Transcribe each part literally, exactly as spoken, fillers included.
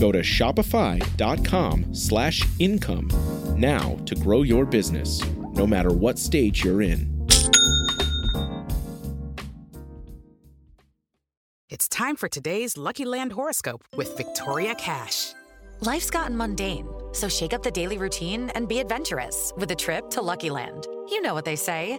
Go to shopify.com slash income now to grow your business, no matter what stage you're in. It's time for today's Lucky Land horoscope with Victoria Cash. Life's gotten mundane, so shake up the daily routine and be adventurous with a trip to Lucky Land. You know what they say,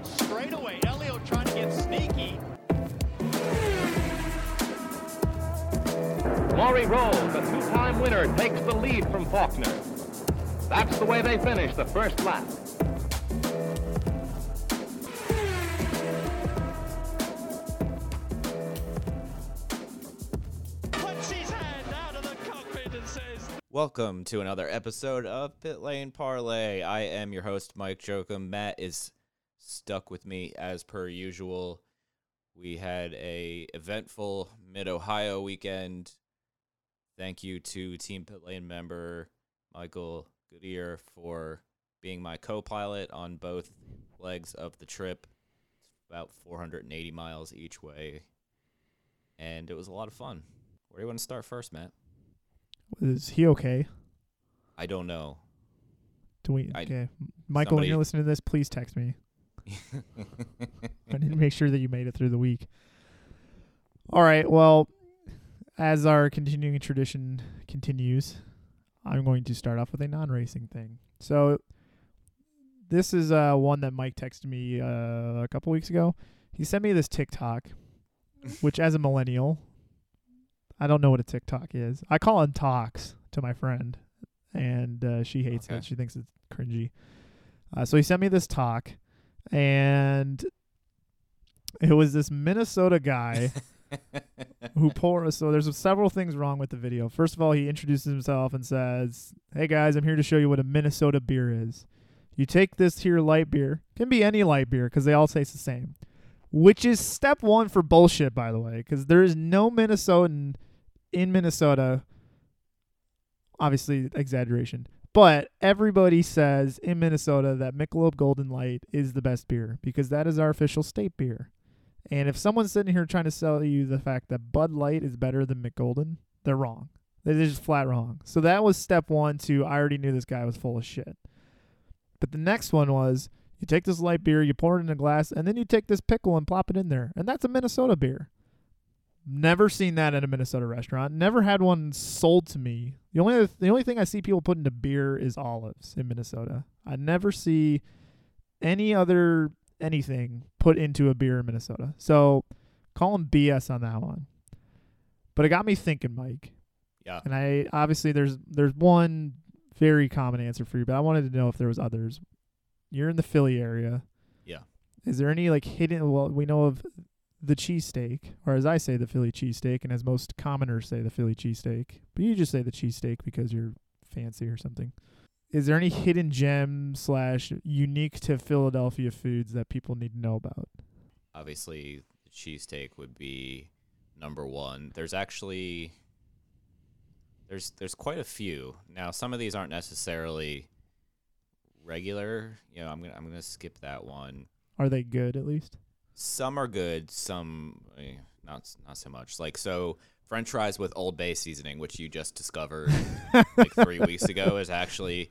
Straightaway, Elio trying to get sneaky. Maury Rolls, the two-time winner, takes the lead from Faulkner. That's the way they finish the first lap. Puts his hand out of the cockpit and says... Welcome to another episode of Pit Lane Parlay. I am your host, Mike Jokum. Matt is... stuck with me as per usual. We had a eventful Mid-Ohio weekend. Thank you to Team Pit Lane member Michael Goodyear for being my co-pilot on both legs of the trip. It's about four hundred eighty miles each way, and it was a lot of fun. Where do you want to start first, Matt? Is he okay? I don't know. Do we? I, okay, Michael, somebody, when you're listening to this, please text me. I need to make sure that you made it through the week. All right, well, as our continuing tradition continues, I'm going to start off with a non-racing thing. So this is uh, one that Mike texted me uh, a couple weeks ago. He sent me this TikTok, which as a millennial, I don't know what a TikTok is. I call them talks to my friend, and uh, she hates okay. it. She thinks it's cringy. Uh, so he sent me this talk. And it was this Minnesota guy who poured. So there's several things wrong with the video. First of all, he introduces himself and says, "Hey guys, I'm here to show you what a Minnesota beer is. You take this here light beer, can be any light beer because they all taste the same," which is step one for bullshit, by the way, because there is no Minnesotan in Minnesota. Obviously, exaggeration. But everybody says in Minnesota that Michelob Golden Light is the best beer because that is our official state beer. And if someone's sitting here trying to sell you the fact that Bud Light is better than McGolden, they're wrong. They're just flat wrong. So that was step one to I already knew this guy was full of shit. But the next one was you take this light beer, you pour it in a glass, and then you take this pickle and plop it in there. And that's a Minnesota beer. Never seen that at a Minnesota restaurant. Never had one sold to me. The only th- the only thing I see people put into beer is olives in Minnesota. I never see any other anything put into a beer in Minnesota. So calling B S on that one. But it got me thinking, Mike. Yeah. And I obviously there's there's one very common answer for you, but I wanted to know if there was others. You're in the Philly area. Yeah. Is there any like hidden? Well, we know of the cheesesteak, or as I say, the Philly cheesesteak, and as most commoners say, the Philly cheesesteak. But you just say the cheesesteak because you're fancy or something. Is there any hidden gem slash unique to Philadelphia foods that people need to know about? Obviously, the cheesesteak would be number one. There's actually there's there's quite a few. Now, some of these aren't necessarily regular. You know, I'm gonna I'm gonna skip that one. Are they good at least? Some are good, some not not so much. Like, so French fries with Old Bay seasoning, which you just discovered like three weeks ago, is actually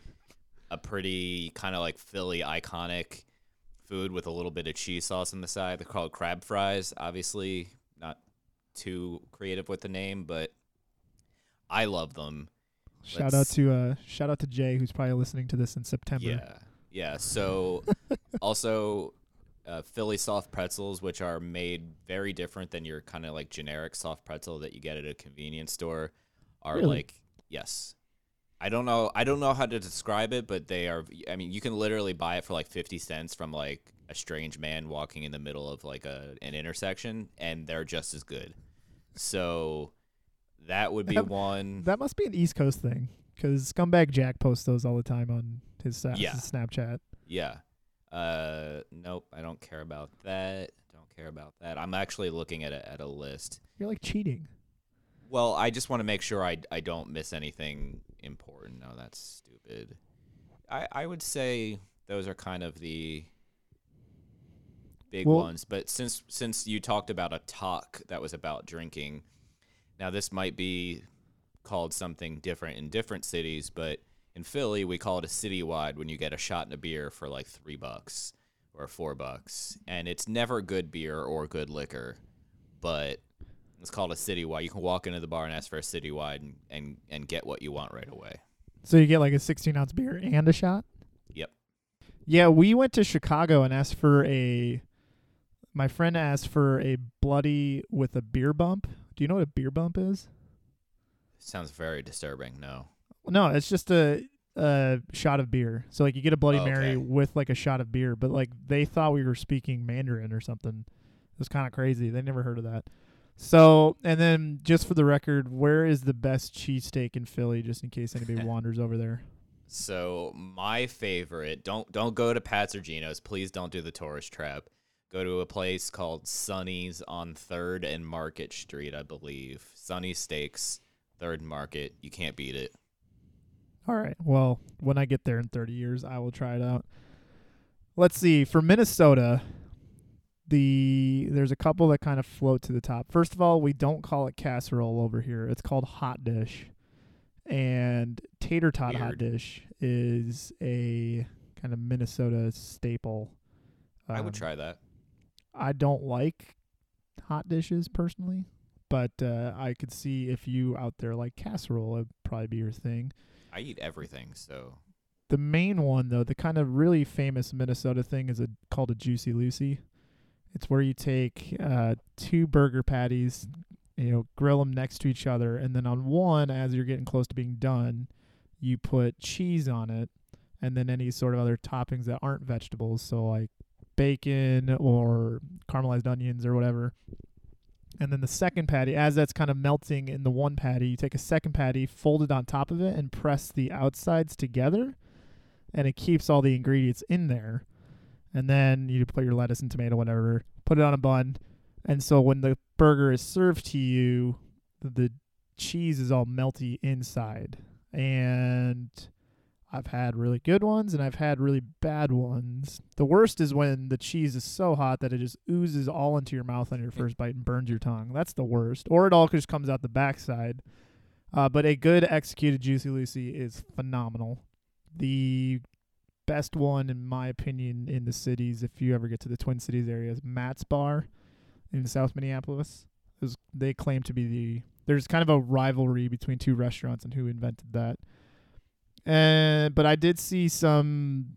a pretty kind of like Philly iconic food with a little bit of cheese sauce on the side. They're called crab fries. Obviously, not too creative with the name, but I love them. Shout Let's, out to uh, shout out to Jay, who's probably listening to this in September. Yeah, yeah. So also uh, Philly soft pretzels, which are made very different than your kind of like generic soft pretzel that you get at a convenience store, are really? like yes. I don't know. I don't know how to describe it, but they are. I mean, you can literally buy it for like fifty cents from like a strange man walking in the middle of like a an intersection, and they're just as good. So that would be that, one. That must be an East Coast thing, because Scumbag Jack posts those all the time on his, uh, yeah. his Snapchat. Yeah. Uh. Nope. I don't care about that. Don't care about that. I'm actually looking at a, at a list. You're like cheating. Well, I just want to make sure I I don't miss anything important. No, that's stupid. I, I would say those are kind of the big well, ones. But since since you talked about a talk that was about drinking, now this might be called something different in different cities, but in Philly we call it a citywide when you get a shot and a beer for like three bucks or four bucks. And it's never good beer or good liquor, but it's called a citywide. You can walk into the bar and ask for a citywide and, and, and get what you want right away. So you get like a sixteen-ounce beer and a shot? Yep. Yeah, we went to Chicago and asked for a – my friend asked for a bloody with a beer bump. Do you know what a beer bump is? Sounds very disturbing. No. No, it's just a, a shot of beer. So like you get a Bloody oh, okay. Mary with like a shot of beer, but like they thought we were speaking Mandarin or something. It was kind of crazy. They never heard of that. So, and then just for the record, where is the best cheesesteak in Philly, just in case anybody wanders over there? So my favorite, don't don't go to Pat's or Gino's. Please don't do the tourist trap. Go to a place called Sonny's on third and Market Street, I believe. Sonny Steaks, third Market. You can't beat it. All right. Well, when I get there in thirty years, I will try it out. Let's see. For Minnesota... The there's a couple that kind of float to the top. First of all, we don't call it casserole over here. It's called hot dish. And tater tot Weird. hot dish is a kind of Minnesota staple. Um, I would try that. I don't like hot dishes personally, but uh, I could see if you out there like casserole, it would probably be your thing. I eat everything, so. The main one, though, the kind of really famous Minnesota thing is a, called a Juicy Lucy. It's where you take uh, two burger patties, you know, grill them next to each other, and then on one, as you're getting close to being done, you put cheese on it, and then any sort of other toppings that aren't vegetables, so like bacon or caramelized onions or whatever. And then the second patty, as that's kind of melting in the one patty, you take a second patty, fold it on top of it, and press the outsides together, and it keeps all the ingredients in there. And then you put your lettuce and tomato, whatever, put it on a bun. And so when the burger is served to you, the cheese is all melty inside. And I've had really good ones and I've had really bad ones. The worst is when the cheese is so hot that it just oozes all into your mouth on your first bite and burns your tongue. That's the worst. Or it all just comes out the backside. Uh, but a good executed Juicy Lucy is phenomenal. The best one, in my opinion, in the cities, if you ever get to the Twin Cities area, is Matt's Bar in South Minneapolis. It was, they claim to be the... There's kind of a rivalry between two restaurants and who invented that. And, but I did see some...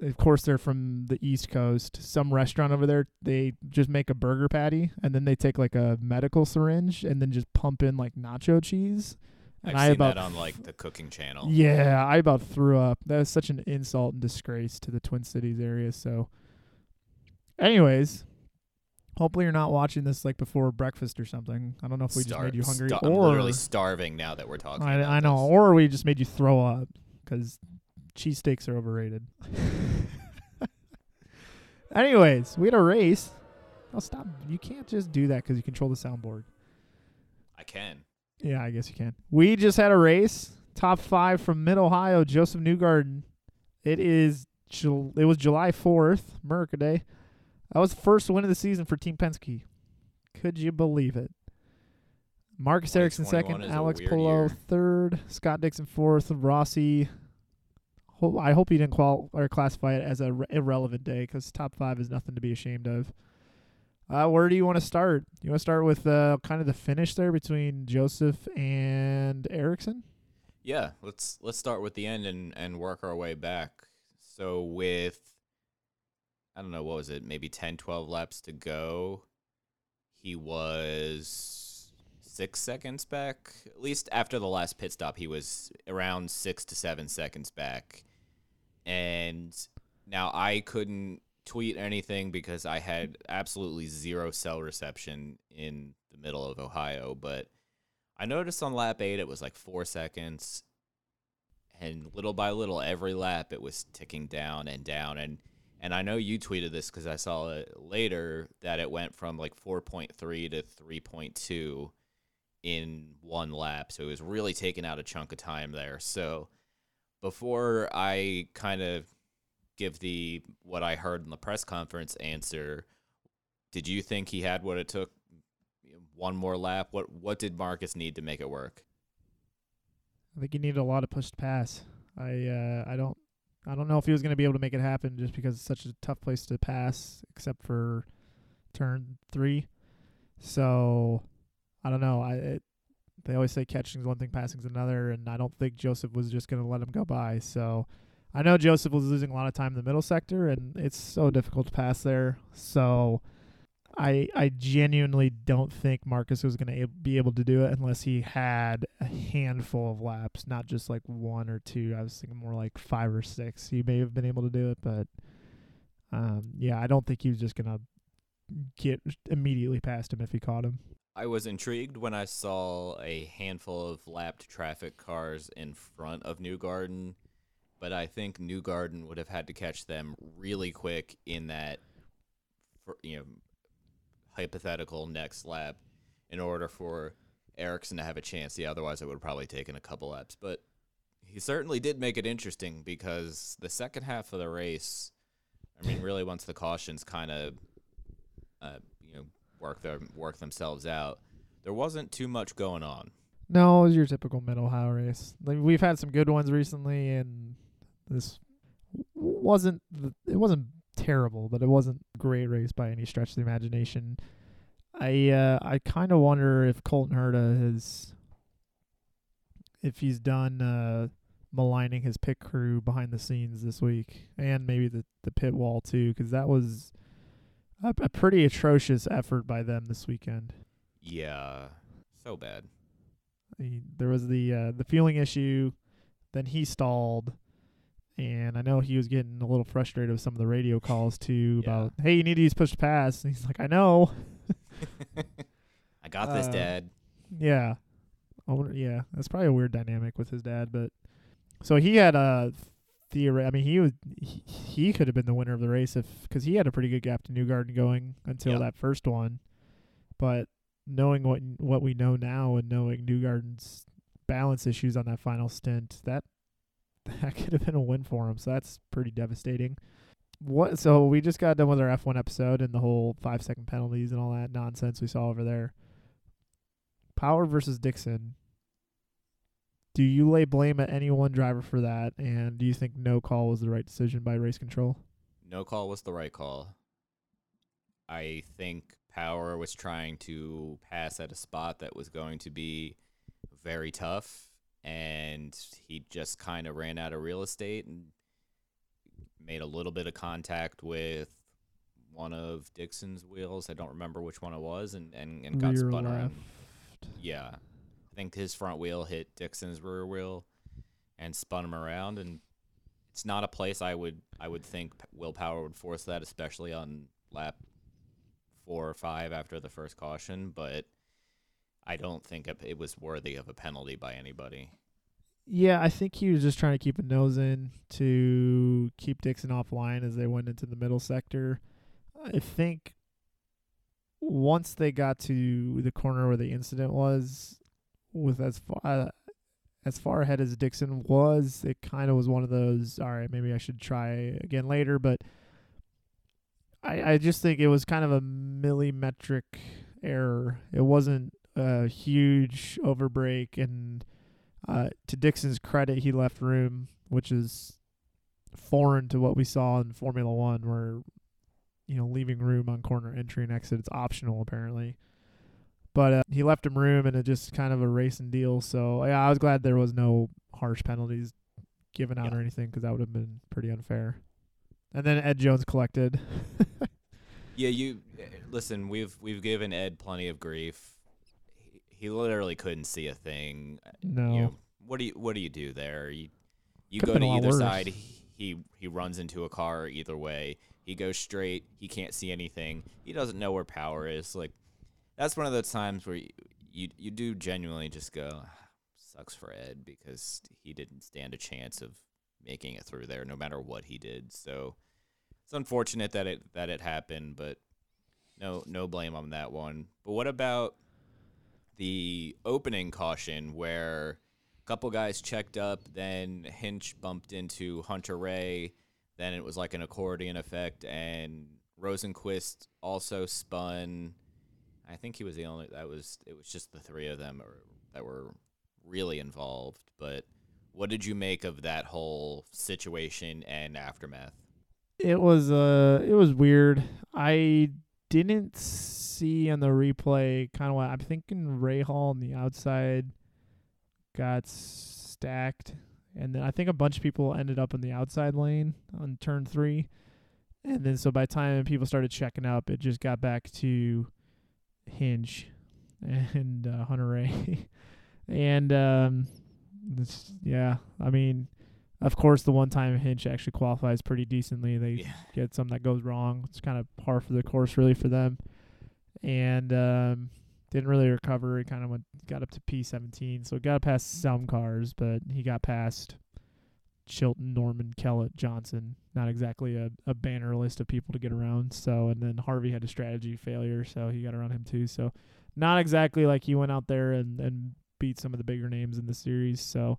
Of course, they're from the East Coast. Some restaurant over there, they just make a burger patty, and then they take like a medical syringe and then just pump in like nacho cheese. And I've I seen about, that on, like, the cooking channel. Yeah, I about threw up. That was such an insult and disgrace to the Twin Cities area. So, anyways, hopefully you're not watching this, like, before breakfast or something. I don't know if we Star- just made you hungry. Star- or, I'm literally starving now that we're talking I, about I know, this. Or we just made you throw up because cheesesteaks are overrated. Anyways, we had a race. No, stop. You can't just do that because you control the soundboard. I can. Yeah, I guess you can. We just had a race. Top five from Mid-Ohio, Joseph Newgarden. It is Ju- it was July fourth, America Day. That was the first win of the season for Team Penske. Could you believe it? Marcus Ericsson second, Alex Palou third, Scott Dixon fourth, Rossi. Ho- I hope he didn't qual- or classify it as a re- irrelevant day, because top five is nothing to be ashamed of. Uh, where do you want to start? You want to start with uh, kind of the finish there between Joseph and Ericsson? Yeah, let's let's start with the end and, and work our way back. So with, I don't know, what was it, maybe ten, twelve laps to go, he was six seconds back. At least after the last pit stop, he was around six to seven seconds back. And now I couldn't tweet anything because I had absolutely zero cell reception in the middle of Ohio, but I noticed on lap eight it was like four seconds, and little by little, every lap it was ticking down and down. And and I know you tweeted this because I saw it later, that it went from like four point three to three point two in one lap. So it was really taking out a chunk of time there. So before I kind of give the what I heard in the press conference answer, did you think he had what it took? One more lap. What what did Marcus need to make it work? I think he needed a lot of push to pass. I uh, I don't I don't know if he was going to be able to make it happen, just because it's such a tough place to pass, except for turn three. So I don't know. I it, they always say catching is one thing, passing is another, and I don't think Joseph was just going to let him go by. So I know Joseph was losing a lot of time in the middle sector, and it's so difficult to pass there. So I I genuinely don't think Marcus was going to be able to do it unless he had a handful of laps, not just like one or two. I was thinking more like five or six. He may have been able to do it, but um, yeah, I don't think he was just going to get immediately past him if he caught him. I was intrigued when I saw a handful of lapped traffic cars in front of Newgarden, but I think Newgarden would have had to catch them really quick in that, for, you know, hypothetical next lap in order for Ericsson to have a chance. Yeah, otherwise it would have probably taken a couple laps. But he certainly did make it interesting, because the second half of the race, I mean, really once the cautions kind of, uh, you know, work their work themselves out, there wasn't too much going on. No, it was your typical Mid-Ohio race. Like, we've had some good ones recently, and this wasn't it wasn't. terrible, but it wasn't a great race by any stretch of the imagination. I uh, I kind of wonder if Colton Herta has, if he's done uh, maligning his pit crew behind the scenes this week, and maybe the, the pit wall too, because that was a, a pretty atrocious effort by them this weekend. Yeah, so bad. He, there was the uh, the fueling issue, then he stalled. And I know he was getting a little frustrated with some of the radio calls, too, yeah. about, hey, you need to use push to pass. And he's like, I know. I got uh, this, Dad. Yeah. I wonder, yeah, that's probably a weird dynamic with his dad. But so he had a theory. I mean, he was he, he could have been the winner of the race, if because he had a pretty good gap to Newgarden going until yep. that first one. But knowing what what we know now, and knowing Newgarden's balance issues on that final stint, that That could have been a win for him, so that's pretty devastating. What? So we just got done with our F one episode and the whole five-second penalties and all that nonsense we saw over there. Power versus Dixon. Do you lay blame at any one driver for that, and do you think no call was the right decision by race control? No call was the right call. I think Power was trying to pass at a spot that was going to be very tough, and he just kind of ran out of real estate and made a little bit of contact with one of Dixon's wheels. I don't remember which one it was, and, and, and got spun around. Yeah. I think his front wheel hit Dixon's rear wheel and spun him around, and it's not a place I would I would think Will Power would force that, especially on lap four or five after the first caution, but I don't think it was worthy of a penalty by anybody. Yeah, I think he was just trying to keep a nose in to keep Dixon offline as they went into the middle sector. I think once they got to the corner where the incident was, with as far, uh, as far ahead as Dixon was, it kind of was one of those, all right, maybe I should try again later, but I, I just think it was kind of a millimetric error. It wasn't a huge overbreak, and uh, to Dixon's credit, he left room, which is foreign to what we saw in Formula One, where, you know, leaving room on corner entry and exit, it's optional apparently. But uh, he left him room, and it just kind of a racing deal. So, yeah, I was glad there was no harsh penalties given out yeah. or anything, because that would have been pretty unfair. And then Ed Jones collected. yeah, you listen, we've we've given Ed plenty of grief. He, he literally couldn't see a thing. No. You know, what do you what do you do there? You you Could've go to either worse. side. He he runs into a car either way. He goes straight. He can't see anything. He doesn't know where power is. Like, that's one of those times where you, you you do genuinely just go, ah, sucks for Ed, because he didn't stand a chance of making it through there no matter what he did. So it's unfortunate that it that it happened, but no no blame on that one. But what about the opening caution where a couple guys checked up, then Hinch bumped into Hunter-Reay, then it was like an accordion effect, and Rosenquist also spun. I think he was the only that was it was just the three of them or, that were really involved. But what did you make of that whole situation and aftermath? It was uh it was weird. I didn't see on the replay kind of what I'm thinking. Rahal on the outside got stacked, and then I think a bunch of people ended up in the outside lane on turn three, and then so by the time people started checking up, it just got back to Hinch and uh, Hunter-Reay. and um, this, yeah, I mean, of course, the one time Hinch actually qualifies pretty decently, they yeah. get something that goes wrong. It's kind of par for the course, really, for them. And um, didn't really recover. He kind of went, got up to P seventeen, so got past some cars, but he got past Chilton, Norman, Kellett, Johnson. Not exactly a, a banner list of people to get around. So, and then Harvey had a strategy failure, so he got around him too. So not exactly like he went out there and, and beat some of the bigger names in the series. So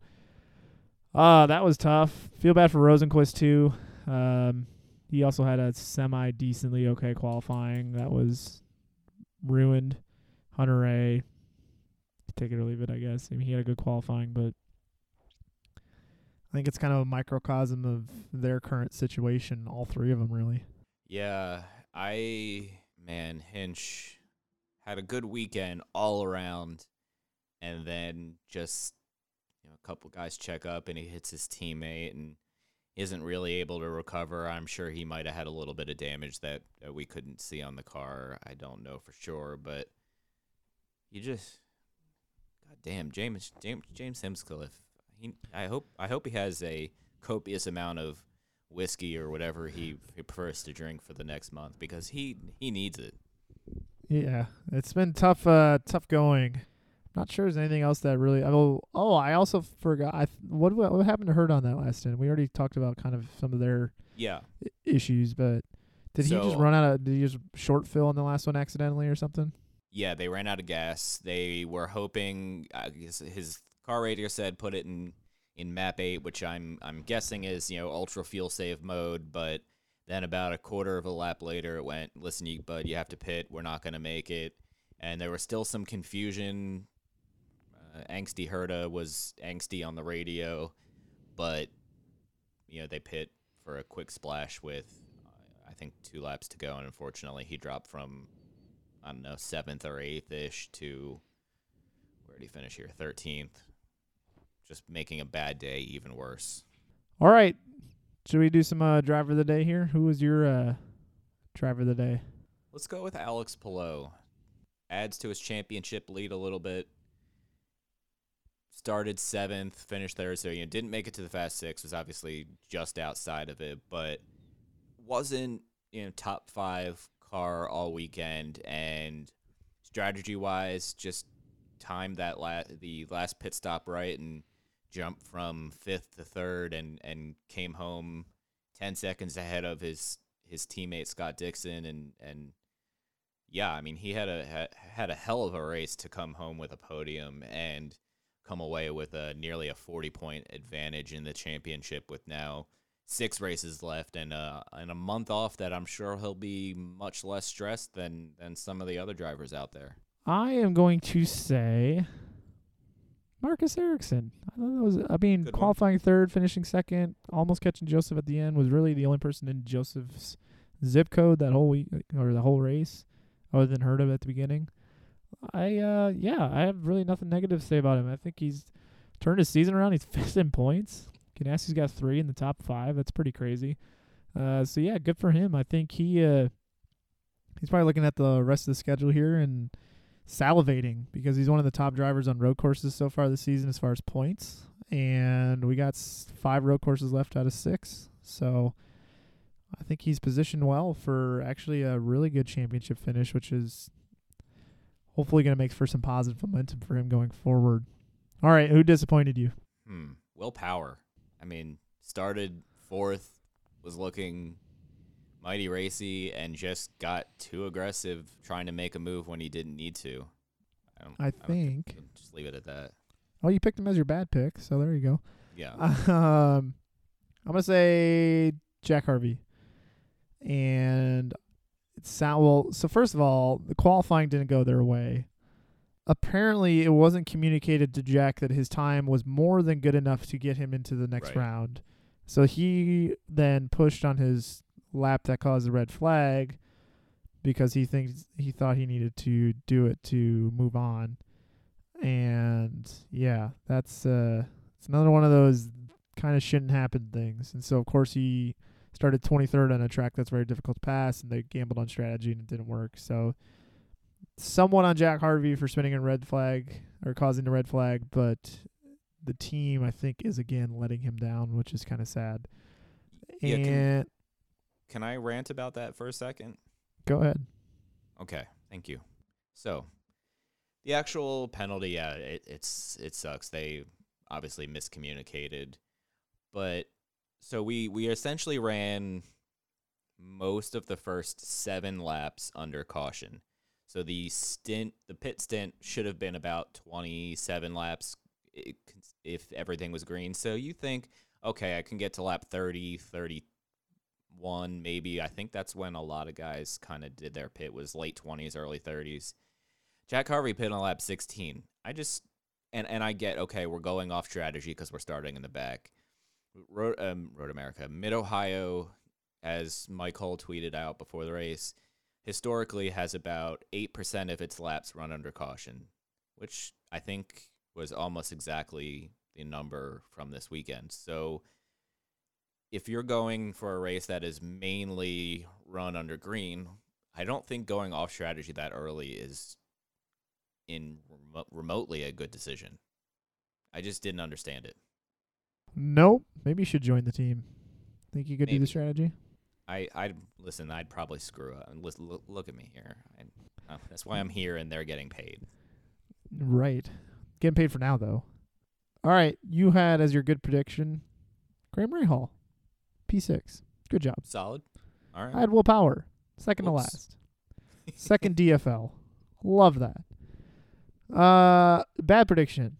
uh, that was tough. Feel bad for Rosenquist too. Um, he also had a semi-decently okay qualifying. That was ruined. Hunter-Reay, take it or leave it, I guess. I mean, he had a good qualifying, but I think it's kind of a microcosm of their current situation, all three of them, really. Yeah, I, man, Hinch had a good weekend all around, and then just, you know, a couple guys check up, and he hits his teammate and isn't really able to recover. I'm sure he might have had a little bit of damage that, that we couldn't see on the car. I don't know for sure, but you just, goddamn, James, James, James Hinchcliffe. I hope I hope he has a copious amount of whiskey or whatever he, he prefers to drink for the next month, because he, he needs it. Yeah, it's been tough uh, tough going. Not sure there's anything else that really. I will, oh, I also forgot. I what what happened to Herta on that last end? We already talked about kind of some of their yeah issues, but did so, he just run out of? Did he just short fill on the last one accidentally or something? Yeah, they ran out of gas. They were hoping. I guess his car radio said put it in, in map eight, which I'm I'm guessing is, you know, ultra fuel save mode, but then about a quarter of a lap later it went, listen, you bud, you have to pit, we're not gonna make it. And there was still some confusion. Uh, angsty Herta was angsty on the radio, but you know, they pit for a quick splash with uh, I think two laps to go, and unfortunately he dropped from, I don't know, seventh or eighth ish to, where did he finish here? thirteenth. Just making a bad day even worse. All right. Should we do some uh, driver of the day here? Who was your uh, driver of the day? Let's go with Alex Palou. Adds to his championship lead a little bit. Started seventh, finished third. So, you know, didn't make it to the Fast Six. Was obviously just outside of it, but wasn't, you know, top five car all weekend. And strategy-wise, just timed that la- the last pit stop right and jumped from fifth to third, and, and came home ten seconds ahead of his, his teammate Scott Dixon, and, and yeah, I mean, he had a ha- had a hell of a race to come home with a podium and come away with a nearly a forty point advantage in the championship with now six races left and uh and a month off that I'm sure he'll be much less stressed than than some of the other drivers out there. I am going to say Marcus Ericsson. I thought that was, I mean, Good qualifying one. Third, finishing second, almost catching Joseph at the end, was really the only person in Joseph's zip code that whole week or the whole race, other than Herta at the beginning. I uh yeah, I have really nothing negative to say about him. I think he's turned his season around. He's fifth in points. Ganassi's got three in the top five. That's pretty crazy. Uh, so, yeah, good for him. I think he uh, he's probably looking at the rest of the schedule here and salivating because he's one of the top drivers on road courses so far this season as far as points. And we got five road courses left out of six. So I think he's positioned well for actually a really good championship finish, which is hopefully going to make for some positive momentum for him going forward. All right, who disappointed you? Hmm. Will Power. I mean, started fourth, was looking mighty racy, and just got too aggressive trying to make a move when he didn't need to. I, don't, I, I think. Don't, just leave it at that. Oh, you picked him as your bad pick, so there you go. Yeah. Um, I'm going to say Jack Harvey. And it sound, well, so first of all, the qualifying didn't go their way. Apparently, it wasn't communicated to Jack that his time was more than good enough to get him into the next right. round. So he then pushed on his lap that caused the red flag because he thinks he thought he needed to do it to move on. And yeah, that's uh, it's another one of those kind of shouldn't happen things. And so, of course, he started twenty-third on a track that's very difficult to pass, and they gambled on strategy and it didn't work. So somewhat on Jack Harvey for spinning a red flag or causing the red flag, but the team, I think, is again letting him down, which is kind of sad. Yeah, and can, can I rant about that for a second? Go ahead. Okay, thank you. So the actual penalty, yeah, it, it's it sucks. They obviously miscommunicated, but so we we essentially ran most of the first seven laps under caution. So the stint, the pit stint should have been about twenty-seven laps if everything was green. So you think, okay, I can get to lap thirty, thirty-one maybe. I think that's when a lot of guys kind of did their pit, was late twenties, early thirties. Jack Harvey pit on lap sixteen. I just, and, and I get, okay, we're going off strategy because we're starting in the back. Road, um, Road America, Mid-Ohio, as Mike Hull tweeted out before the race, historically has about eight percent of its laps run under caution, which I think was almost exactly the number from this weekend. So if you're going for a race that is mainly run under green, I don't think going off strategy that early is in rem- remotely a good decision. I just didn't understand it. Nope. Maybe you should join the team. Think you could Maybe. do the strategy? I I'd listen. I'd probably screw up. Look, look at me here. I, uh, that's why I'm here, and they're getting paid. Right, getting paid for now though. All right, you had as your good prediction, Graham Rahal, P six. Good job. Solid. All right. I had Will Power, second Whoops. to last, second D F L. Love that. Uh, bad prediction.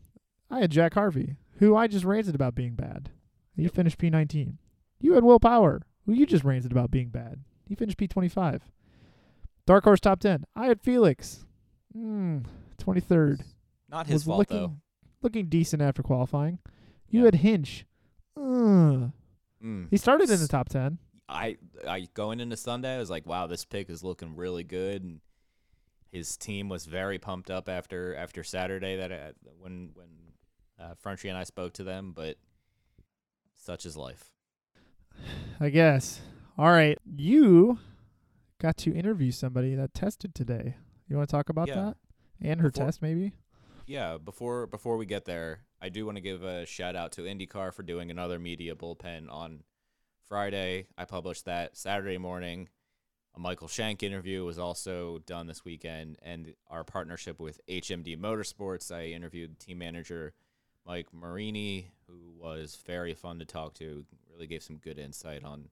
I had Jack Harvey, who I just ranted about being bad. He yep. finished P nineteen. You had Will Power, who you just ranted about being bad. He finished P twenty-five. Dark Horse top ten. I had Felix. Mm, twenty-third. Not his was fault, looking, though. Looking decent after qualifying. You yeah. had Hinch. Mm. Mm. He started in the top ten. I, I going into Sunday, I was like, wow, this pick is looking really good. And his team was very pumped up after after Saturday that I, when, when uh, Frenchie and I spoke to them, but such is life. I guess. All right. You got to interview somebody that tested today. You want to talk about yeah. that? And her before, test, maybe? Yeah. Before before we get there, I do want to give a shout-out to IndyCar for doing another media bullpen on Friday. I published that Saturday morning. A Michael Shank interview was also done this weekend. And our partnership with H M D Motorsports, I interviewed team manager Mike Marini, who was very fun to talk to, really gave some good insight on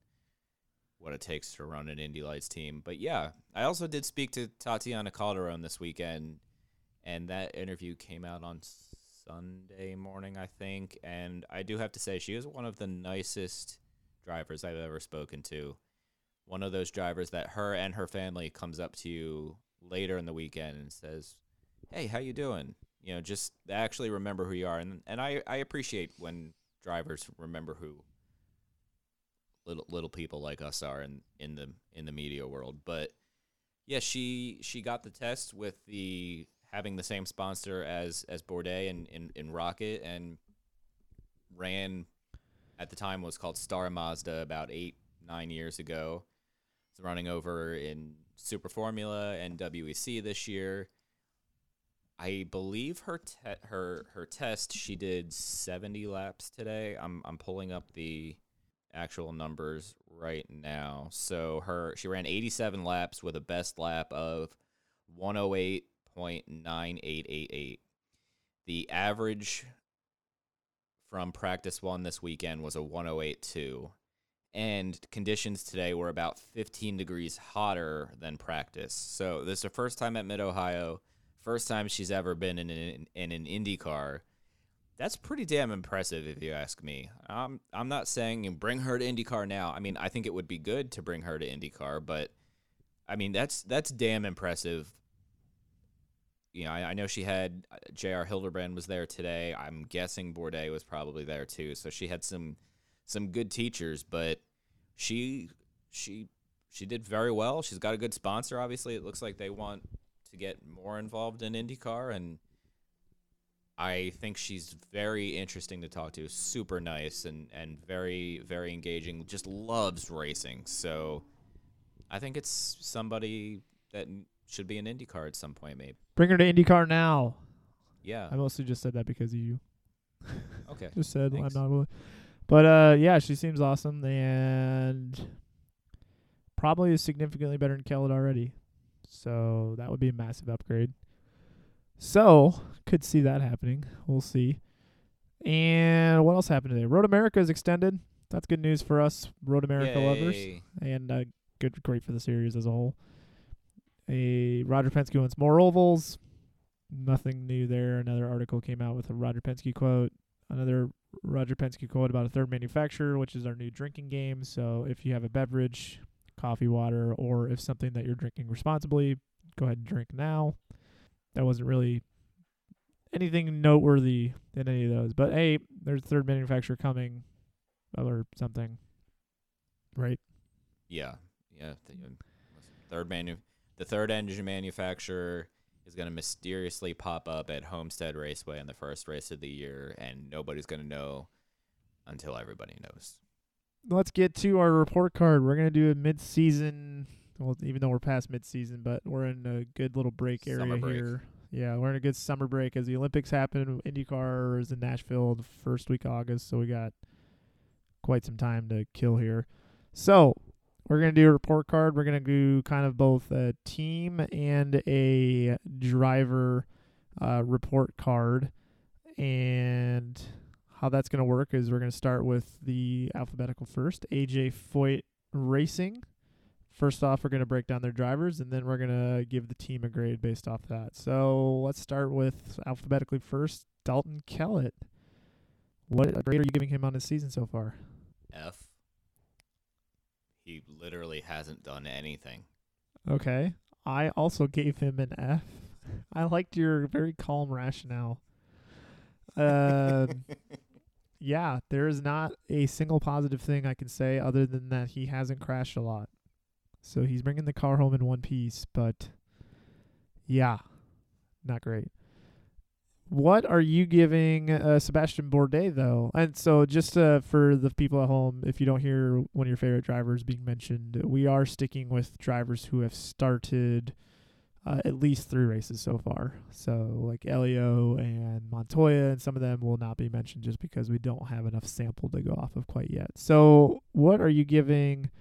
what it takes to run an Indy Lights team. But yeah, I also did speak to Tatiana Calderon this weekend, and that interview came out on Sunday morning, I think. And I do have to say, she is one of the nicest drivers I've ever spoken to. One of those drivers that her and her family comes up to you later in the weekend and says, hey, how you doing? You know, just actually remember who you are. And and I, I appreciate when drivers remember who little little people like us are in, in the in the media world. But yeah, she she got the test with the having the same sponsor as as Bourdais and in, in Rocket, and ran at the time was called Star Mazda about eight, nine years ago. It's running over in Super Formula and W E C this year. I believe her te- her her test, she did seventy laps today. I'm I'm pulling up the actual numbers right now. So her she ran eighty-seven laps with a best lap of one oh eight point nine eight eight eight. The average from practice one this weekend was a one oh eight point two, and conditions today were about fifteen degrees hotter than practice. So this is her first time at Mid-Ohio. First time she's ever been in an, in an Indy car. That's pretty damn impressive, if you ask me. I'm I'm not saying bring her to IndyCar now. I mean, I think it would be good to bring her to IndyCar, but I mean that's that's damn impressive. You know, I, I know she had J R Hildebrand was there today. I'm guessing Bourdais was probably there too. So she had some some good teachers, but she she she did very well. She's got a good sponsor. Obviously, it looks like they want to get more involved in IndyCar, and I think she's very interesting to talk to, super nice and, and very, very engaging, just loves racing. So I think it's somebody that should be in IndyCar at some point, maybe. Bring her to IndyCar now. Yeah. I mostly just said that because of you. Okay. Just said Thanks. I'm not willing. But, uh, yeah, she seems awesome and probably is significantly better than Kellett already. So that would be a massive upgrade. So, could see that happening. We'll see. And what else happened today? Road America is extended. That's good news for us Road America Yay. lovers. And uh, good, great for the series as a whole. A Roger Penske wants more ovals. Nothing new there. Another article came out with a Roger Penske quote. Another Roger Penske quote about a third manufacturer, which is our new drinking game. So, if you have a beverage, coffee, water, or if something that you're drinking responsibly, go ahead and drink now. That wasn't really anything noteworthy in any of those. But, hey, there's a third manufacturer coming or something, right? Yeah. Yeah. The third, manu- the third engine manufacturer is going to mysteriously pop up at Homestead Raceway in the first race of the year, and nobody's going to know until everybody knows. Let's get to our report card. We're going to do a mid-season. Well, even though we're past mid-season, but we're in a good little break area break. here. Yeah, we're in a good summer break as the Olympics happen. IndyCar is in Nashville the first week of August, so we got quite some time to kill here. So we're going to do a report card. We're going to do kind of both a team and a driver uh, report card. And how that's going to work is we're going to start with the alphabetical first, A J Foyt Racing. First off, we're going to break down their drivers, and then we're going to give the team a grade based off that. So let's start with alphabetically first, Dalton Kellett. What grade are you giving him on his season so far? F. He literally hasn't done anything. Okay. I also gave him an F. I liked your very calm rationale. Uh, yeah, there is not a single positive thing I can say other than that he hasn't crashed a lot. So he's bringing the car home in one piece, but yeah, not great. What are you giving uh, Sebastian Bourdais, though? And so just uh, for the people at home, if you don't hear one of your favorite drivers being mentioned, we are sticking with drivers who have started uh, at least three races so far. So like Elio and Montoya and some of them will not be mentioned just because we don't have enough sample to go off of quite yet. So what are you giving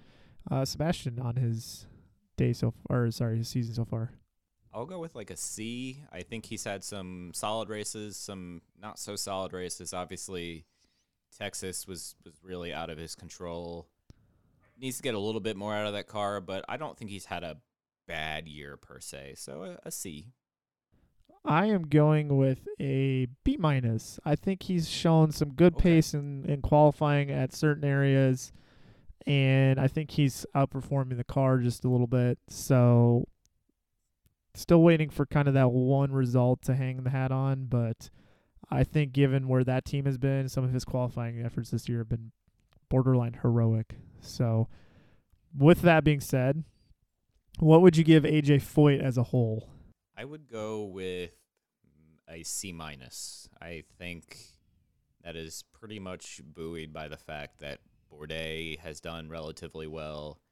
Uh, Sebastian on his day so far, or sorry, his season so far? I'll go with like a C. I think he's had some solid races, some not so solid races. Obviously, Texas was, was really out of his control. Needs to get a little bit more out of that car, but I don't think he's had a bad year per se. So a, a C. I am going with a B minus. I think he's shown some good okay. pace in, in qualifying at certain areas. and I think he's outperforming the car just a little bit. So still waiting for kind of that one result to hang the hat on, but I think given where that team has been, some of his qualifying efforts this year have been borderline heroic. So with that being said, what would you give A J Foyt as a whole? I would go with a C minus. I think that is pretty much buoyed by the fact that Bourdais has done relatively well.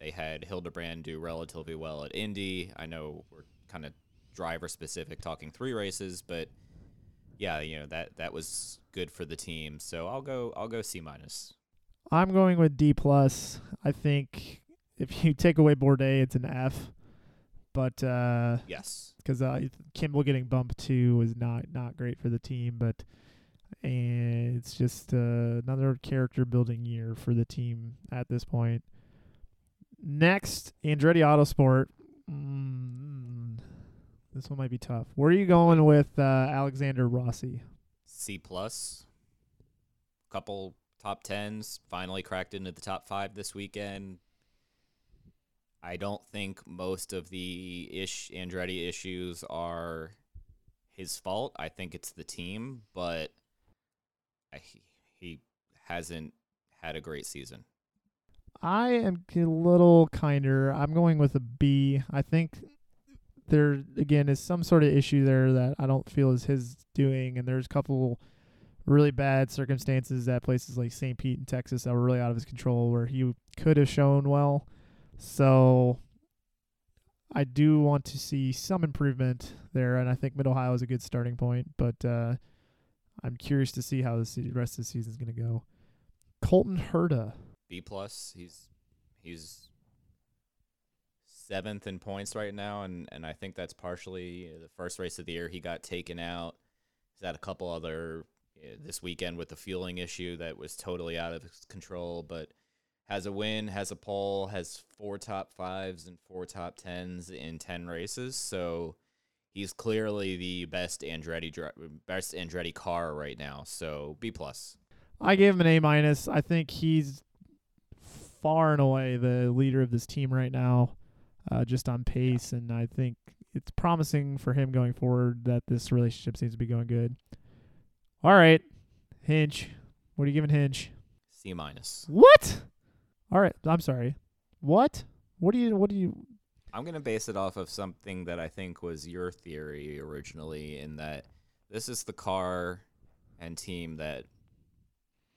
they had Hildebrand do relatively well at Indy. I know we're kind of driver-specific talking three races, but, yeah, you know, that, that was good for the team. So I'll go I'll go C-. I'm going with D+. I think if you take away Bourdais, it's an F. But uh, yes, because uh, Kimball getting bumped too was not, not great for the team, but – and it's just uh, another character-building year for the team at this point. Next, Andretti Autosport. Mm, this one might be tough. Where are you going with uh, Alexander Rossi? C plus. Couple top tens. Finally cracked into the top five this weekend. I don't think most of the ish Andretti issues are his fault. I think it's the team, but I, he hasn't had a great season. I am a little kinder. I'm going with a B. I think there, again, is some sort of issue there that I don't feel is his doing, and there's a couple really bad circumstances at places like Saint Pete in Texas that were really out of his control where he could have shown well. So I do want to see some improvement there, and I think Mid-Ohio is a good starting point, but uh, I'm curious to see how the rest of the season is going to go. Colton Herta. B plus. He's he's seventh in points right now, and, and I think that's partially the first race of the year. He got taken out. He's had a couple other uh, this weekend with the fueling issue that was totally out of his control, but has a win, has a pole, has four top fives and four top tens in ten races. So he's clearly the best Andretti best Andretti car right now. So B plus. I gave him an A-. I think he's far and away the leader of this team right now, uh, just on pace. Yeah. And I think it's promising for him going forward that this relationship seems to be going good. All right. Hinch. What are you giving Hinch? C-. What? All right, I'm sorry. What? What do you? What do you? I'm gonna base it off of something that I think was your theory originally, in that this is the car and team that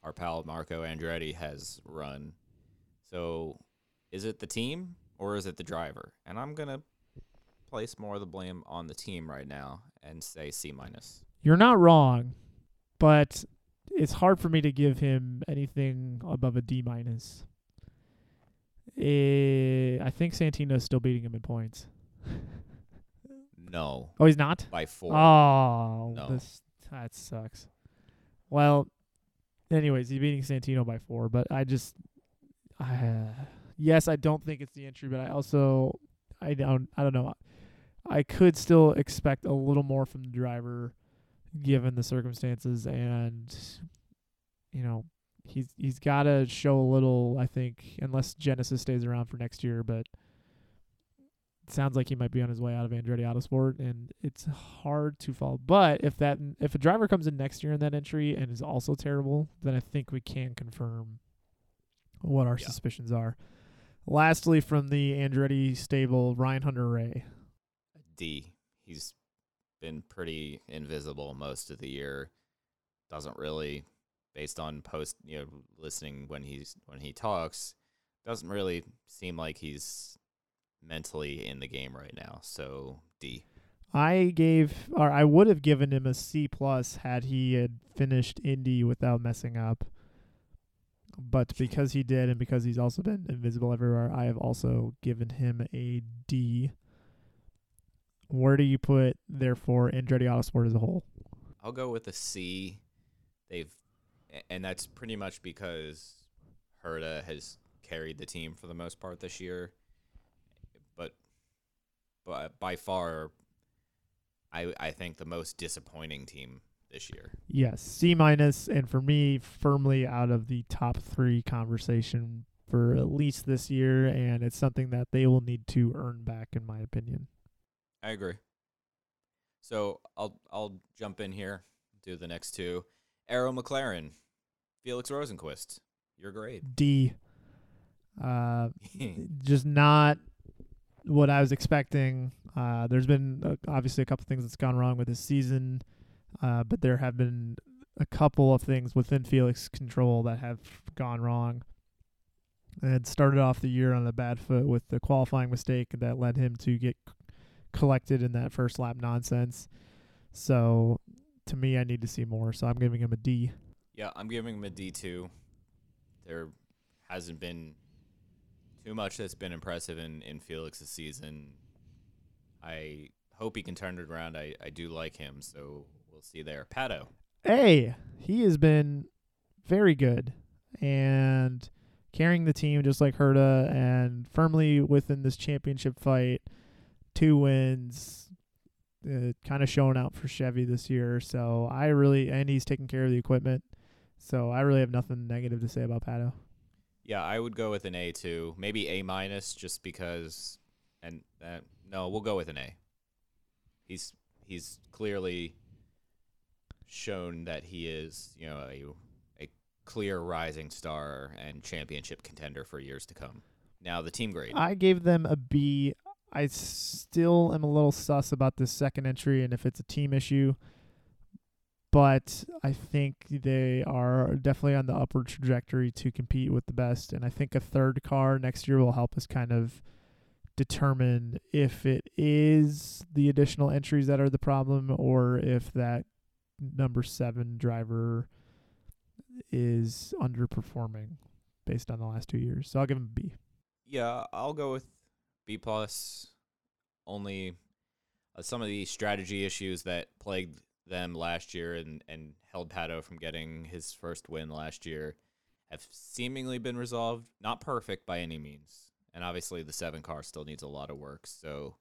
our pal Marco Andretti has run. So, is it the team or is it the driver? And I'm gonna place more of the blame on the team right now and say C minus. You're not wrong, but it's hard for me to give him anything above a D minus. Uh, I think Santino's still beating him in points. No. Oh, he's not? By four. Oh, no. This, that sucks. Well, anyways, he's beating Santino by four, but I just, uh, yes, I don't think it's the entry, but I also, I don't, I don't know. I could still expect a little more from the driver, given the circumstances, and you know, he's he's got to show a little. I think, unless Genesis stays around for next year, but it sounds like he might be on his way out of Andretti Autosport, and it's hard to follow. But if that if a driver comes in next year in that entry and is also terrible, then I think we can confirm what our yeah. suspicions are. Lastly, from the Andretti stable, Ryan Hunter-Reay. D. He's been pretty invisible most of the year. Doesn't really, based on post, you know, listening when he's when he talks, doesn't really seem like he's mentally in the game right now. So D. I gave, or I would have given him a C plus had he had finished Indy without messing up. But because he did, and because he's also been invisible everywhere, I have also given him a D. Where do you put, therefore, Andretti Autosport as a whole? I'll go with a C. They've, and that's pretty much because Herta has carried the team for the most part this year. But, but by far, I I think the most disappointing team this year. Yes, C minus, and for me, firmly out of the top three conversation for at least this year, and it's something that they will need to earn back, in my opinion. I agree. So I'll I'll jump in here, do the next two. Arrow McLaren, Felix Rosenquist, your grade. D. Uh, just not what I was expecting. Uh, there's been uh, obviously a couple things that's gone wrong with this season, uh, but there have been a couple of things within Felix's control that have gone wrong. And started off the year on a bad foot with the qualifying mistake that led him to get collected in that first lap nonsense. So to me, I need to see more. So I'm giving him a D. Yeah, I'm giving him a D too. There hasn't been too much that's been impressive in, in Felix's season. I hope he can turn it around. I, I do like him, so we'll see there. Pato. Hey, he has been very good and carrying the team just like Herta, and firmly within this championship fight. Two wins, uh, kind of showing out for Chevy this year. So I really, and he's taking care of the equipment. So I really have nothing negative to say about Pato. Yeah, I would go with an A too, maybe A minus, just because. And uh, no, we'll go with an A. He's he's clearly shown that he is, you know, a, a clear rising star and championship contender for years to come. Now the team grade. I gave them a B. I still am a little sus about this second entry and if it's a team issue, but I think they are definitely on the upward trajectory to compete with the best, and I think a third car next year will help us kind of determine if it is the additional entries that are the problem or if that number seven driver is underperforming based on the last two years. So I'll give him a B. Yeah, I'll go with B plus. Only uh, some of the strategy issues that plagued them last year and, and held Pato from getting his first win last year have seemingly been resolved. Not perfect by any means. And obviously the seven car still needs a lot of work. So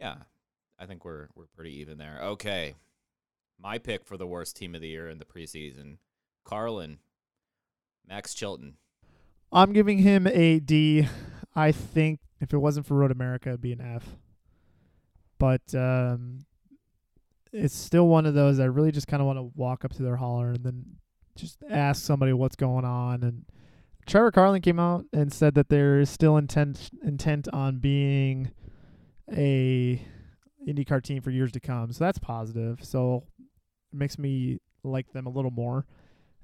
yeah, I think we're we're pretty even there. Okay. My pick for the worst team of the year in the preseason, Carlin, Max Chilton. I'm giving him a D. I think if it wasn't for Road America, it'd be an F. But um, it's still one of those I really just kind of want to walk up to their hauler and then just ask somebody what's going on. And Trevor Carlin came out and said that they're still intent intent on being a IndyCar team for years to come. So that's positive. So it makes me like them a little more.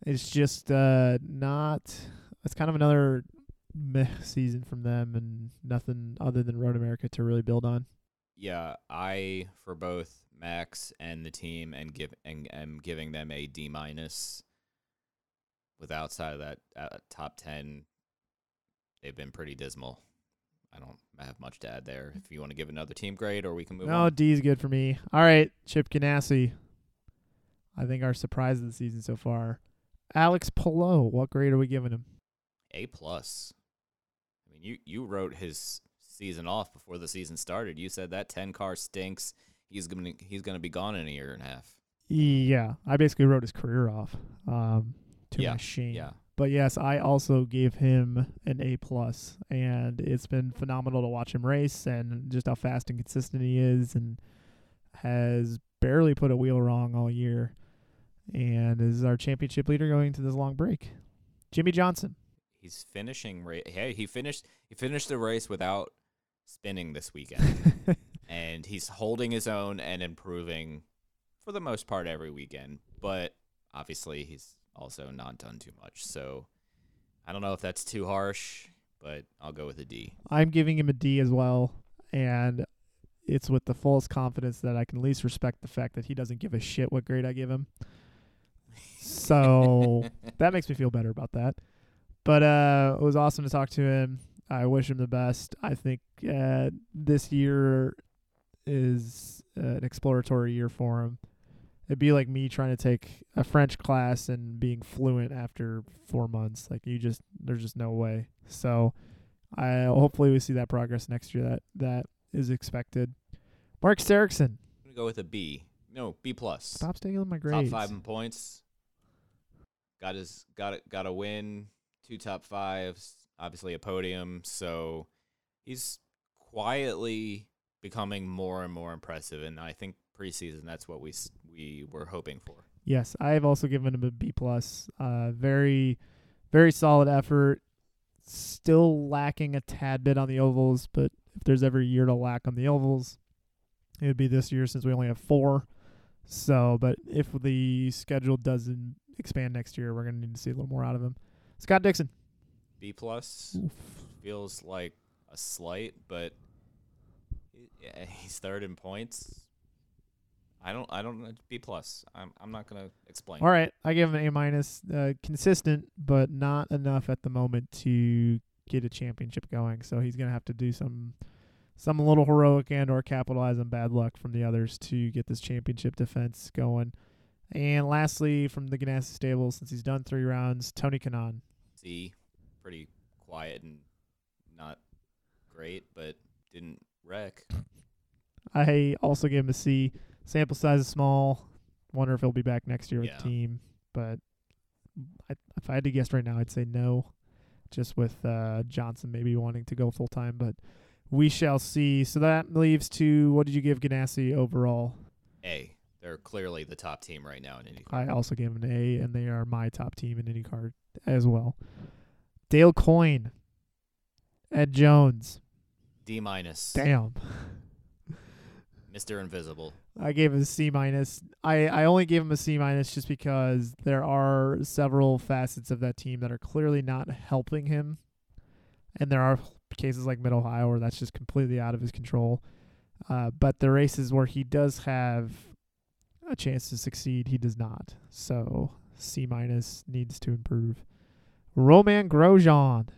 It's just uh, not – it's kind of another – meh season from them and nothing other than Road America to really build on. Yeah, I for both Max and the team and give and am giving them a D minus. With outside of that uh, top ten, they've been pretty dismal. I don't have much to add there. If you want to give another team grade, or we can move no, on. No, D is good for me. All right, Chip Ganassi. I think our surprise of the season so far, Alex Palou. What grade are we giving him? A plus. you, you wrote his season off before the season started. You said that ten car stinks. He's going to he's gonna be gone in a year and a half. Yeah, I basically wrote his career off um, to yeah, my shame. Yeah. But, yes, I also gave him an A plus, and it's been phenomenal to watch him race and just how fast and consistent he is and has barely put a wheel wrong all year and is our championship leader going into this long break. Jimmy Johnson. He's finishing ra- – hey, he finished he finished the race without spinning this weekend, and he's holding his own and improving for the most part every weekend, but obviously he's – also not done too much. So I don't know if that's too harsh, but I'll go with a D. I'm giving him a D as well, and it's with the fullest confidence that I can at least respect the fact that he doesn't give a shit what grade I give him. So that makes me feel better about that. But uh, it was awesome to talk to him. I wish him the best. I think uh, this year is an exploratory year for him. It'd be like me trying to take a French class and being fluent after four months. Like you just, there's just no way. So I hopefully we see that progress next year. That that is expected. Marcus Ericsson. I'm gonna go with a B. No, B plus. Stop stealing my grades. Top five in points. Got his got it. Got a win. Two top fives. Obviously a podium. So he's quietly becoming more and more impressive. And I think preseason, that's what we we were hoping for. Yes, I have also given him a B plus. Uh, very, very solid effort. Still lacking a tad bit on the ovals, but if there's every year to lack on the ovals, it would be this year since we only have four. So, but if the schedule doesn't expand next year, we're going to need to see a little more out of him. Scott Dixon. B plus. Oof. Feels like a slight, but yeah, he's third in points. I don't. I don't. B plus. I'm. I'm not gonna explain. All right. I give him an A minus. Uh, consistent, but not enough at the moment to get a championship going. So he's gonna have to do some, some little heroic and or capitalize on bad luck from the others to get this championship defense going. And lastly, from the Ganassi stable, since he's done three rounds, Tony Kanaan. C, pretty quiet and not great, but didn't wreck. I also gave him a C. Sample size is small. Wonder if he'll be back next year yeah. with the team. But I, if I had to guess right now, I'd say no, just with uh, Johnson maybe wanting to go full-time. But we shall see. So that leaves to, what did you give Ganassi overall? A. They're clearly the top team right now in IndyCar. I also gave them an A, and they are my top team in IndyCar as well. Dale Coyne. Ed Jones. D minus. Damn. Mister Invisible. I gave him a C minus. I, I only gave him a C minus just because there are several facets of that team that are clearly not helping him. And there are cases like Mid-Ohio where that's just completely out of his control. Uh, but the races where he does have a chance to succeed, he does not. So C minus, needs to improve. Romain Grosjean.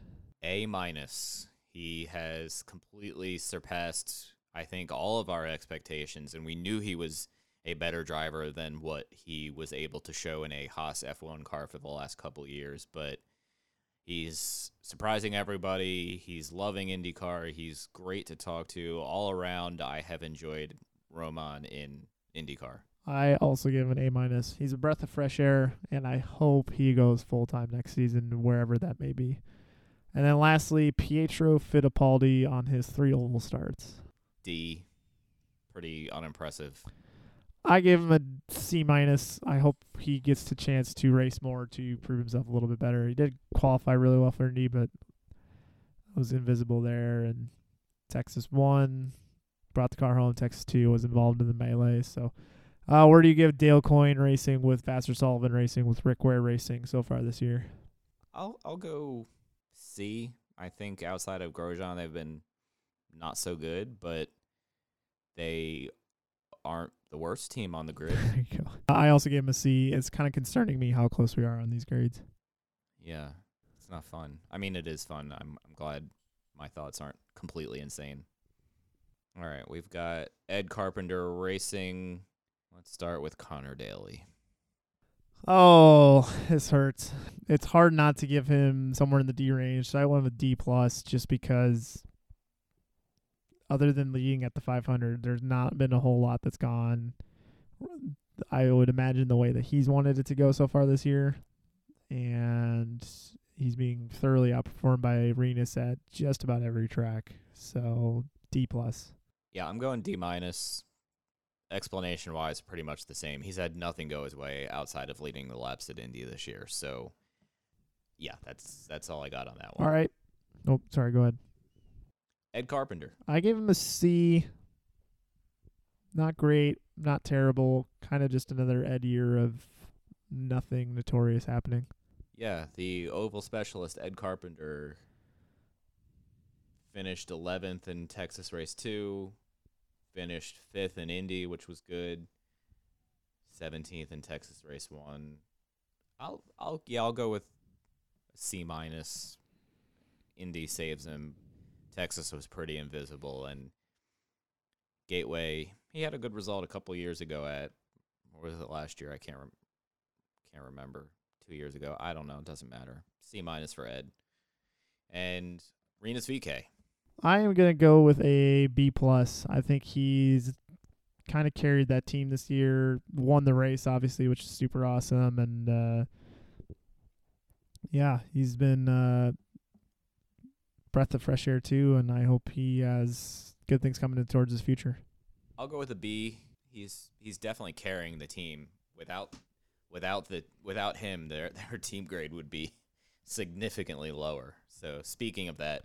A minus. He has completely surpassed, I think, all of our expectations, and we knew he was a better driver than what he was able to show in a Haas F one car for the last couple of years, but he's surprising everybody. He's loving IndyCar. He's great to talk to. All around, I have enjoyed Roman in IndyCar. I also give him an A-minus. He's a breath of fresh air, and I hope he goes full-time next season, wherever that may be. And then lastly, Pietro Fittipaldi on his three oval starts. D, pretty unimpressive. I gave him a C minus. I hope he gets the chance to race more to prove himself a little bit better. He did qualify really well for Indy, but was invisible there. And Texas won, brought the car home. Texas two was involved in the melee. So, uh, where do you give Dale Coyne racing with Vassar Sullivan racing with Rick Ware racing so far this year? I'll I'll go C. I think outside of Grosjean, they've been not so good, but they aren't the worst team on the grid. There you go. I also gave him a C. It's kind of concerning me how close we are on these grades. Yeah, it's not fun. I mean, it is fun. I'm I'm glad my thoughts aren't completely insane. All right, we've got Ed Carpenter Racing. Let's start with Connor Daly. Oh, this hurts. It's hard not to give him somewhere in the D range. So I went with D plus just because other than leading at the five hundred, there's not been a whole lot that's gone. I would imagine the way that he's wanted it to go so far this year. And he's being thoroughly outperformed by Renas at just about every track. So D plus. Yeah, I'm going D minus. Explanation-wise, pretty much the same. He's had nothing go his way outside of leading the laps at Indy this year. So, yeah, that's that's all I got on that one. All right. Nope, oh, sorry, go ahead. Ed Carpenter. I gave him a C. Not great, not terrible. Kind of just another Ed year of nothing notorious happening. Yeah, the oval specialist Ed Carpenter finished eleventh in Texas Race two. Finished fifth in Indy, which was good. seventeenth in Texas Race One. I'll, I'll, yeah, I'll go with C minus. Indy saves him. Texas was pretty invisible, and Gateway. He had a good result a couple years ago at, or was it last year? I can't, rem- can't remember. Two years ago, I don't know. It doesn't matter. C minus for Ed, and Renas V K. I am going to go with a B plus. I think he's kind of carried that team this year, won the race, obviously, which is super awesome. And, uh, yeah, he's been a uh, breath of fresh air, too, and I hope he has good things coming in towards his future. I'll go with a B. He's he's definitely carrying the team. Without without the without him, their, their team grade would be significantly lower. So speaking of that,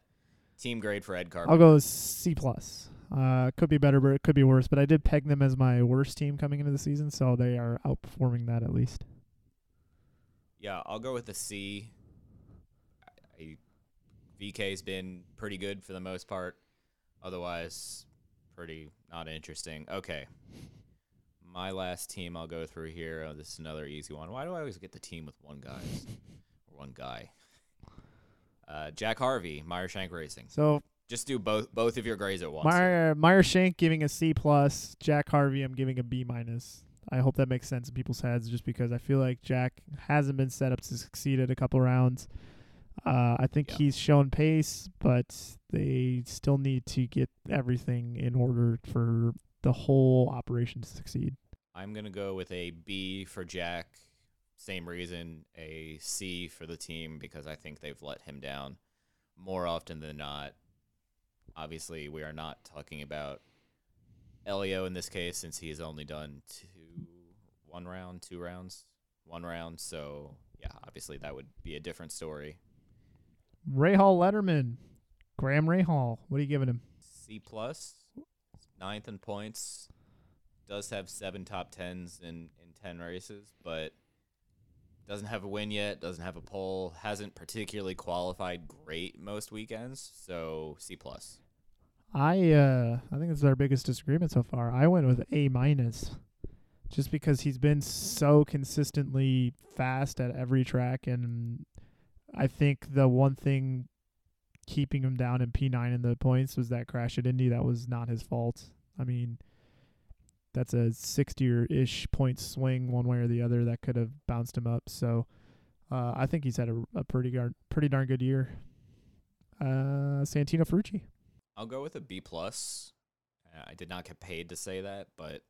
team grade for Ed Carpenter. I'll go C plus. Uh, could be better, but it could be worse. But I did peg them as my worst team coming into the season, so they are outperforming that at least. Yeah, I'll go with a C. I, V K's been pretty good for the most part. Otherwise, pretty not interesting. Okay. My last team I'll go through here. Oh, this is another easy one. Why do I always get the team with one guy? One guy. Uh, Jack Harvey, Meyer-Shank Racing. So just do both both of your grades at once. Meyer Meyer-Shank giving a C plus. Jack Harvey, I'm giving a B minus. I hope that makes sense in people's heads, just because I feel like Jack hasn't been set up to succeed at a couple rounds. Uh, I think yeah. he's shown pace, but they still need to get everything in order for the whole operation to succeed. I'm gonna go with a B for Jack. Same reason, a C for the team, because I think they've let him down more often than not. Obviously, we are not talking about Elio in this case, since he has only done two, one round, two rounds, one round. So, yeah, obviously that would be a different story. Rahal Letterman, Graham Rahal, what are you giving him? C plus, ninth in points, does have seven top tens in, in ten races, but doesn't have a win yet, doesn't have a pole, hasn't particularly qualified great most weekends, so C plus. I uh, I think this is our biggest disagreement so far. I went with A-, just because he's been so consistently fast at every track, and I think the one thing keeping him down in P nine in the points was that crash at Indy. That was not his fault. I mean, that's a sixty-ish point swing one way or the other that could have bounced him up. So uh, I think he's had a, a pretty, gar- pretty darn good year. Uh, Santino Ferrucci. I'll go with a B plus. I did not get paid to say that, but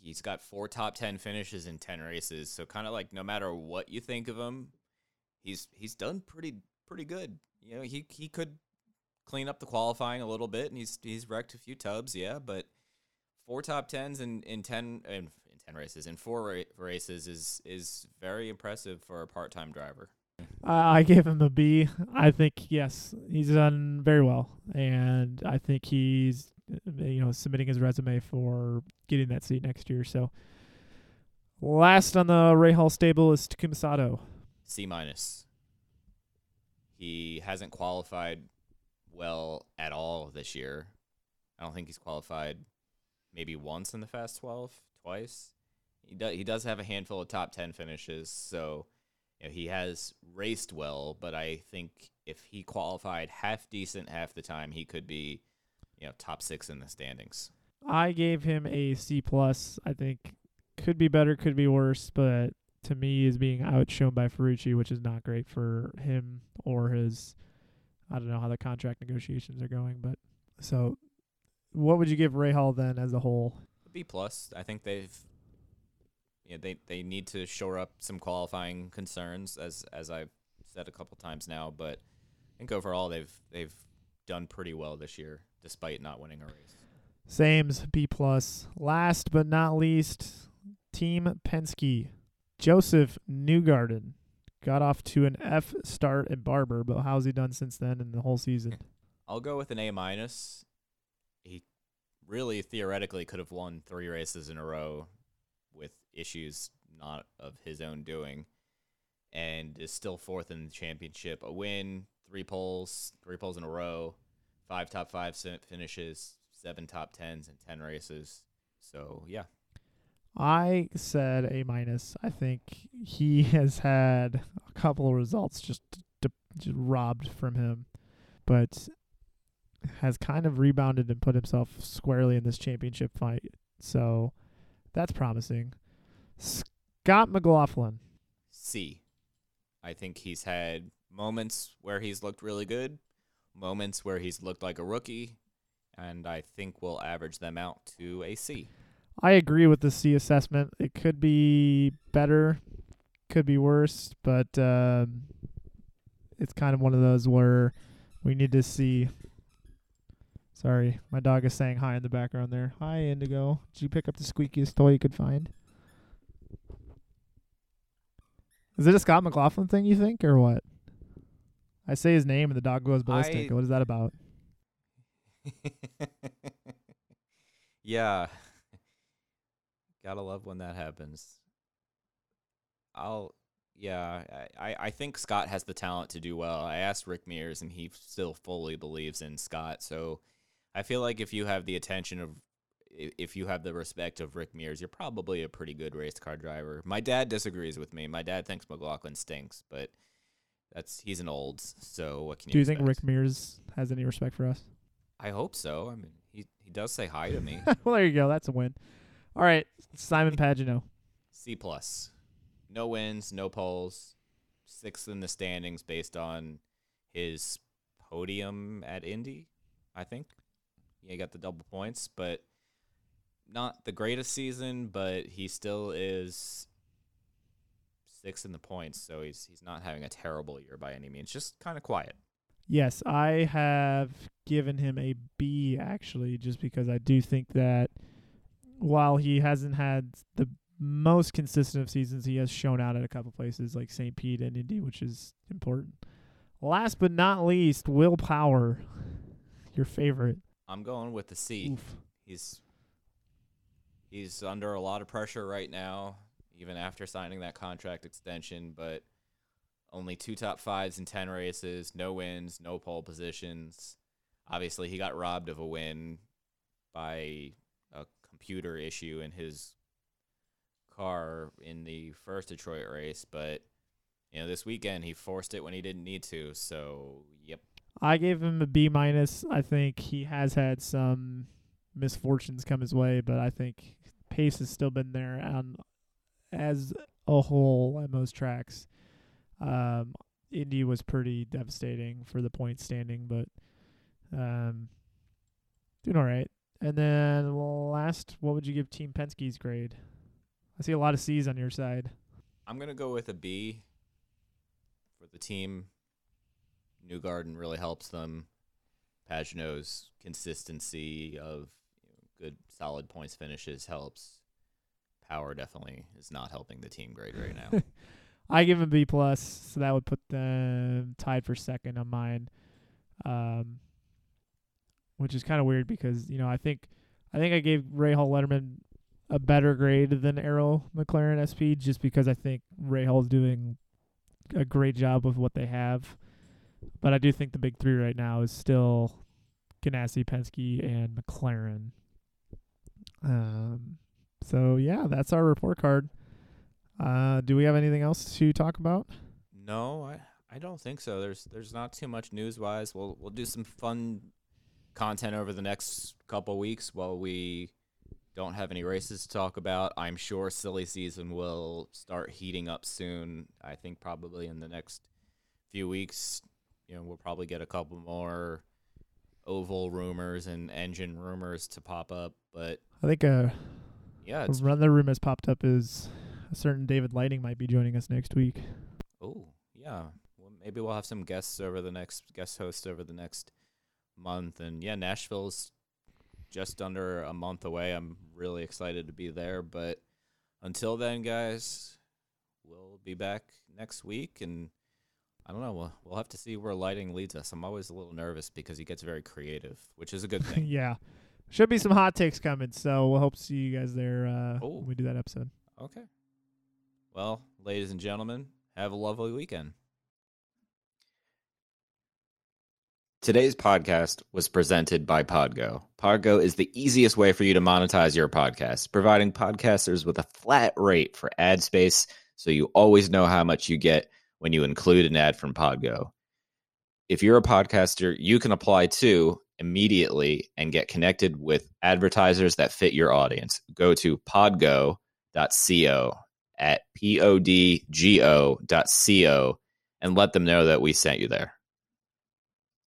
he's got four top ten finishes in ten races. So kind of like no matter what you think of him, he's he's done pretty pretty good. You know, he he could clean up the qualifying a little bit, and he's he's wrecked a few tubs, yeah, but four top tens in, in ten in, in ten races in four ra- races is is very impressive for a part-time driver. Uh, I gave him a B. I think yes, he's done very well, and I think he's you know submitting his resume for getting that seat next year. So last on the Rahal stable is Takuma Sato. C minus. He hasn't qualified well at all this year. I don't think he's qualified. Maybe once in the Fast twelve, twice. He does, he does have a handful of top ten finishes, so you know, he has raced well, but I think if he qualified half decent half the time, he could be you know, top six in the standings. I gave him a C plus. I think could be better, could be worse, but to me is being outshone by Ferrucci, which is not great for him or his, I don't know how the contract negotiations are going, but so what would you give Rahal then as a whole? B plus. I think they've, yeah, they, they need to shore up some qualifying concerns as, as I've said a couple times now, but I think overall they've, they've done pretty well this year despite not winning a race. Same's B plus. Last but not least, Team Penske. Joseph Newgarden got off to an F start at Barber, but how's he done since then in the whole season? I'll go with an A minus. He really theoretically could have won three races in a row with issues not of his own doing, and is still fourth in the championship. A win, three poles, three poles in a row, five top five finishes, seven top tens, and ten races. So, yeah. I said A minus. I think he has had a couple of results just, de- just robbed from him, but has kind of rebounded and put himself squarely in this championship fight. So that's promising. Scott McLaughlin. C. I think he's had moments where he's looked really good, moments where he's looked like a rookie, and I think we'll average them out to a C. I agree with the C assessment. It could be better, could be worse, but um, it's kind of one of those where we need to see. Sorry, my dog is saying hi in the background there. Hi, Indigo. Did you pick up the squeakiest toy you could find? Is it a Scott McLaughlin thing, you think, or what? I say his name and the dog goes ballistic. I... What is that about? Yeah. Gotta love when that happens. I'll, yeah, I, I think Scott has the talent to do well. I asked Rick Mears, and he still fully believes in Scott. So I feel like if you have the attention of, if you have the respect of Rick Mears, you're probably a pretty good race car driver. My dad disagrees with me. My dad thinks McLaughlin stinks, but that's he's an old. So what can you do? You expect? Think Rick Mears has any respect for us? I hope so. I mean, he he does say hi to me. Well, there you go. That's a win. All right, Simon Pagenaud. C plus. No wins, no poles. Sixth in the standings based on his podium at Indy, I think. Yeah, he got the double points, but not the greatest season, but he still is sixth in the points, so he's he's not having a terrible year by any means. Just kind of quiet. Yes, I have given him a B, actually, just because I do think that while he hasn't had the most consistent of seasons, he has shown out at a couple places like Saint Pete and Indy, which is important. Last but not least, Will Power, your favorite. I'm going with the C. Oof. He's he's under a lot of pressure right now, even after signing that contract extension, but only two top fives in ten races, no wins, no pole positions. Obviously, he got robbed of a win by a computer issue in his car in the first Detroit race, but you know, this weekend he forced it when he didn't need to. So, yep. I gave him a B minus. I think he has had some misfortunes come his way, but I think pace has still been there on as a whole at most tracks. Um, Indy was pretty devastating for the point standing, but um, doing all right. And then last, what would you give Team Penske's grade? I see a lot of C's on your side. I'm going to go with a B for the team. Newgarden really helps them. Pagenaud's consistency of you know, good, solid points finishes helps. Power definitely is not helping the team grade right now. I give him B plus, so that would put them tied for second on mine. Um Which is kind of weird because, you know, I think I think I gave Rahal Letterman a better grade than Arrow McLaren S P just because I think Rahal's doing a great job with what they have. But I do think the big three right now is still Ganassi, Penske, and McLaren. Um, so, yeah, that's our report card. Uh, do we have anything else to talk about? No, I, I don't think so. There's there's not too much news-wise. We'll, we'll do some fun content over the next couple weeks while we don't have any races to talk about. I'm sure silly season will start heating up soon. I think probably in the next few weeks, you know, we'll probably get a couple more oval rumors and engine rumors to pop up. But I think uh, yeah, another rumor has popped up is a certain David Lighting might be joining us next week. Oh, yeah. Well, maybe we'll have some guests over the next guest hosts over the next month. And yeah, Nashville's just under a month away. I'm really excited to be there. But until then, guys, we'll be back next week. And I don't know. We'll, we'll have to see where Lighting leads us. I'm always a little nervous because he gets very creative, which is a good thing. Yeah. Should be some hot takes coming. So we'll hope to see you guys there uh, when we do that episode. Okay. Well, ladies and gentlemen, have a lovely weekend. Today's podcast was presented by Podgo. Podgo is the easiest way for you to monetize your podcast, providing podcasters with a flat rate for ad space so you always know how much you get when you include an ad from Podgo. If you're a podcaster, you can apply too immediately and get connected with advertisers that fit your audience. Go to podgo dot co at P O D G O dot C O and let them know that we sent you there.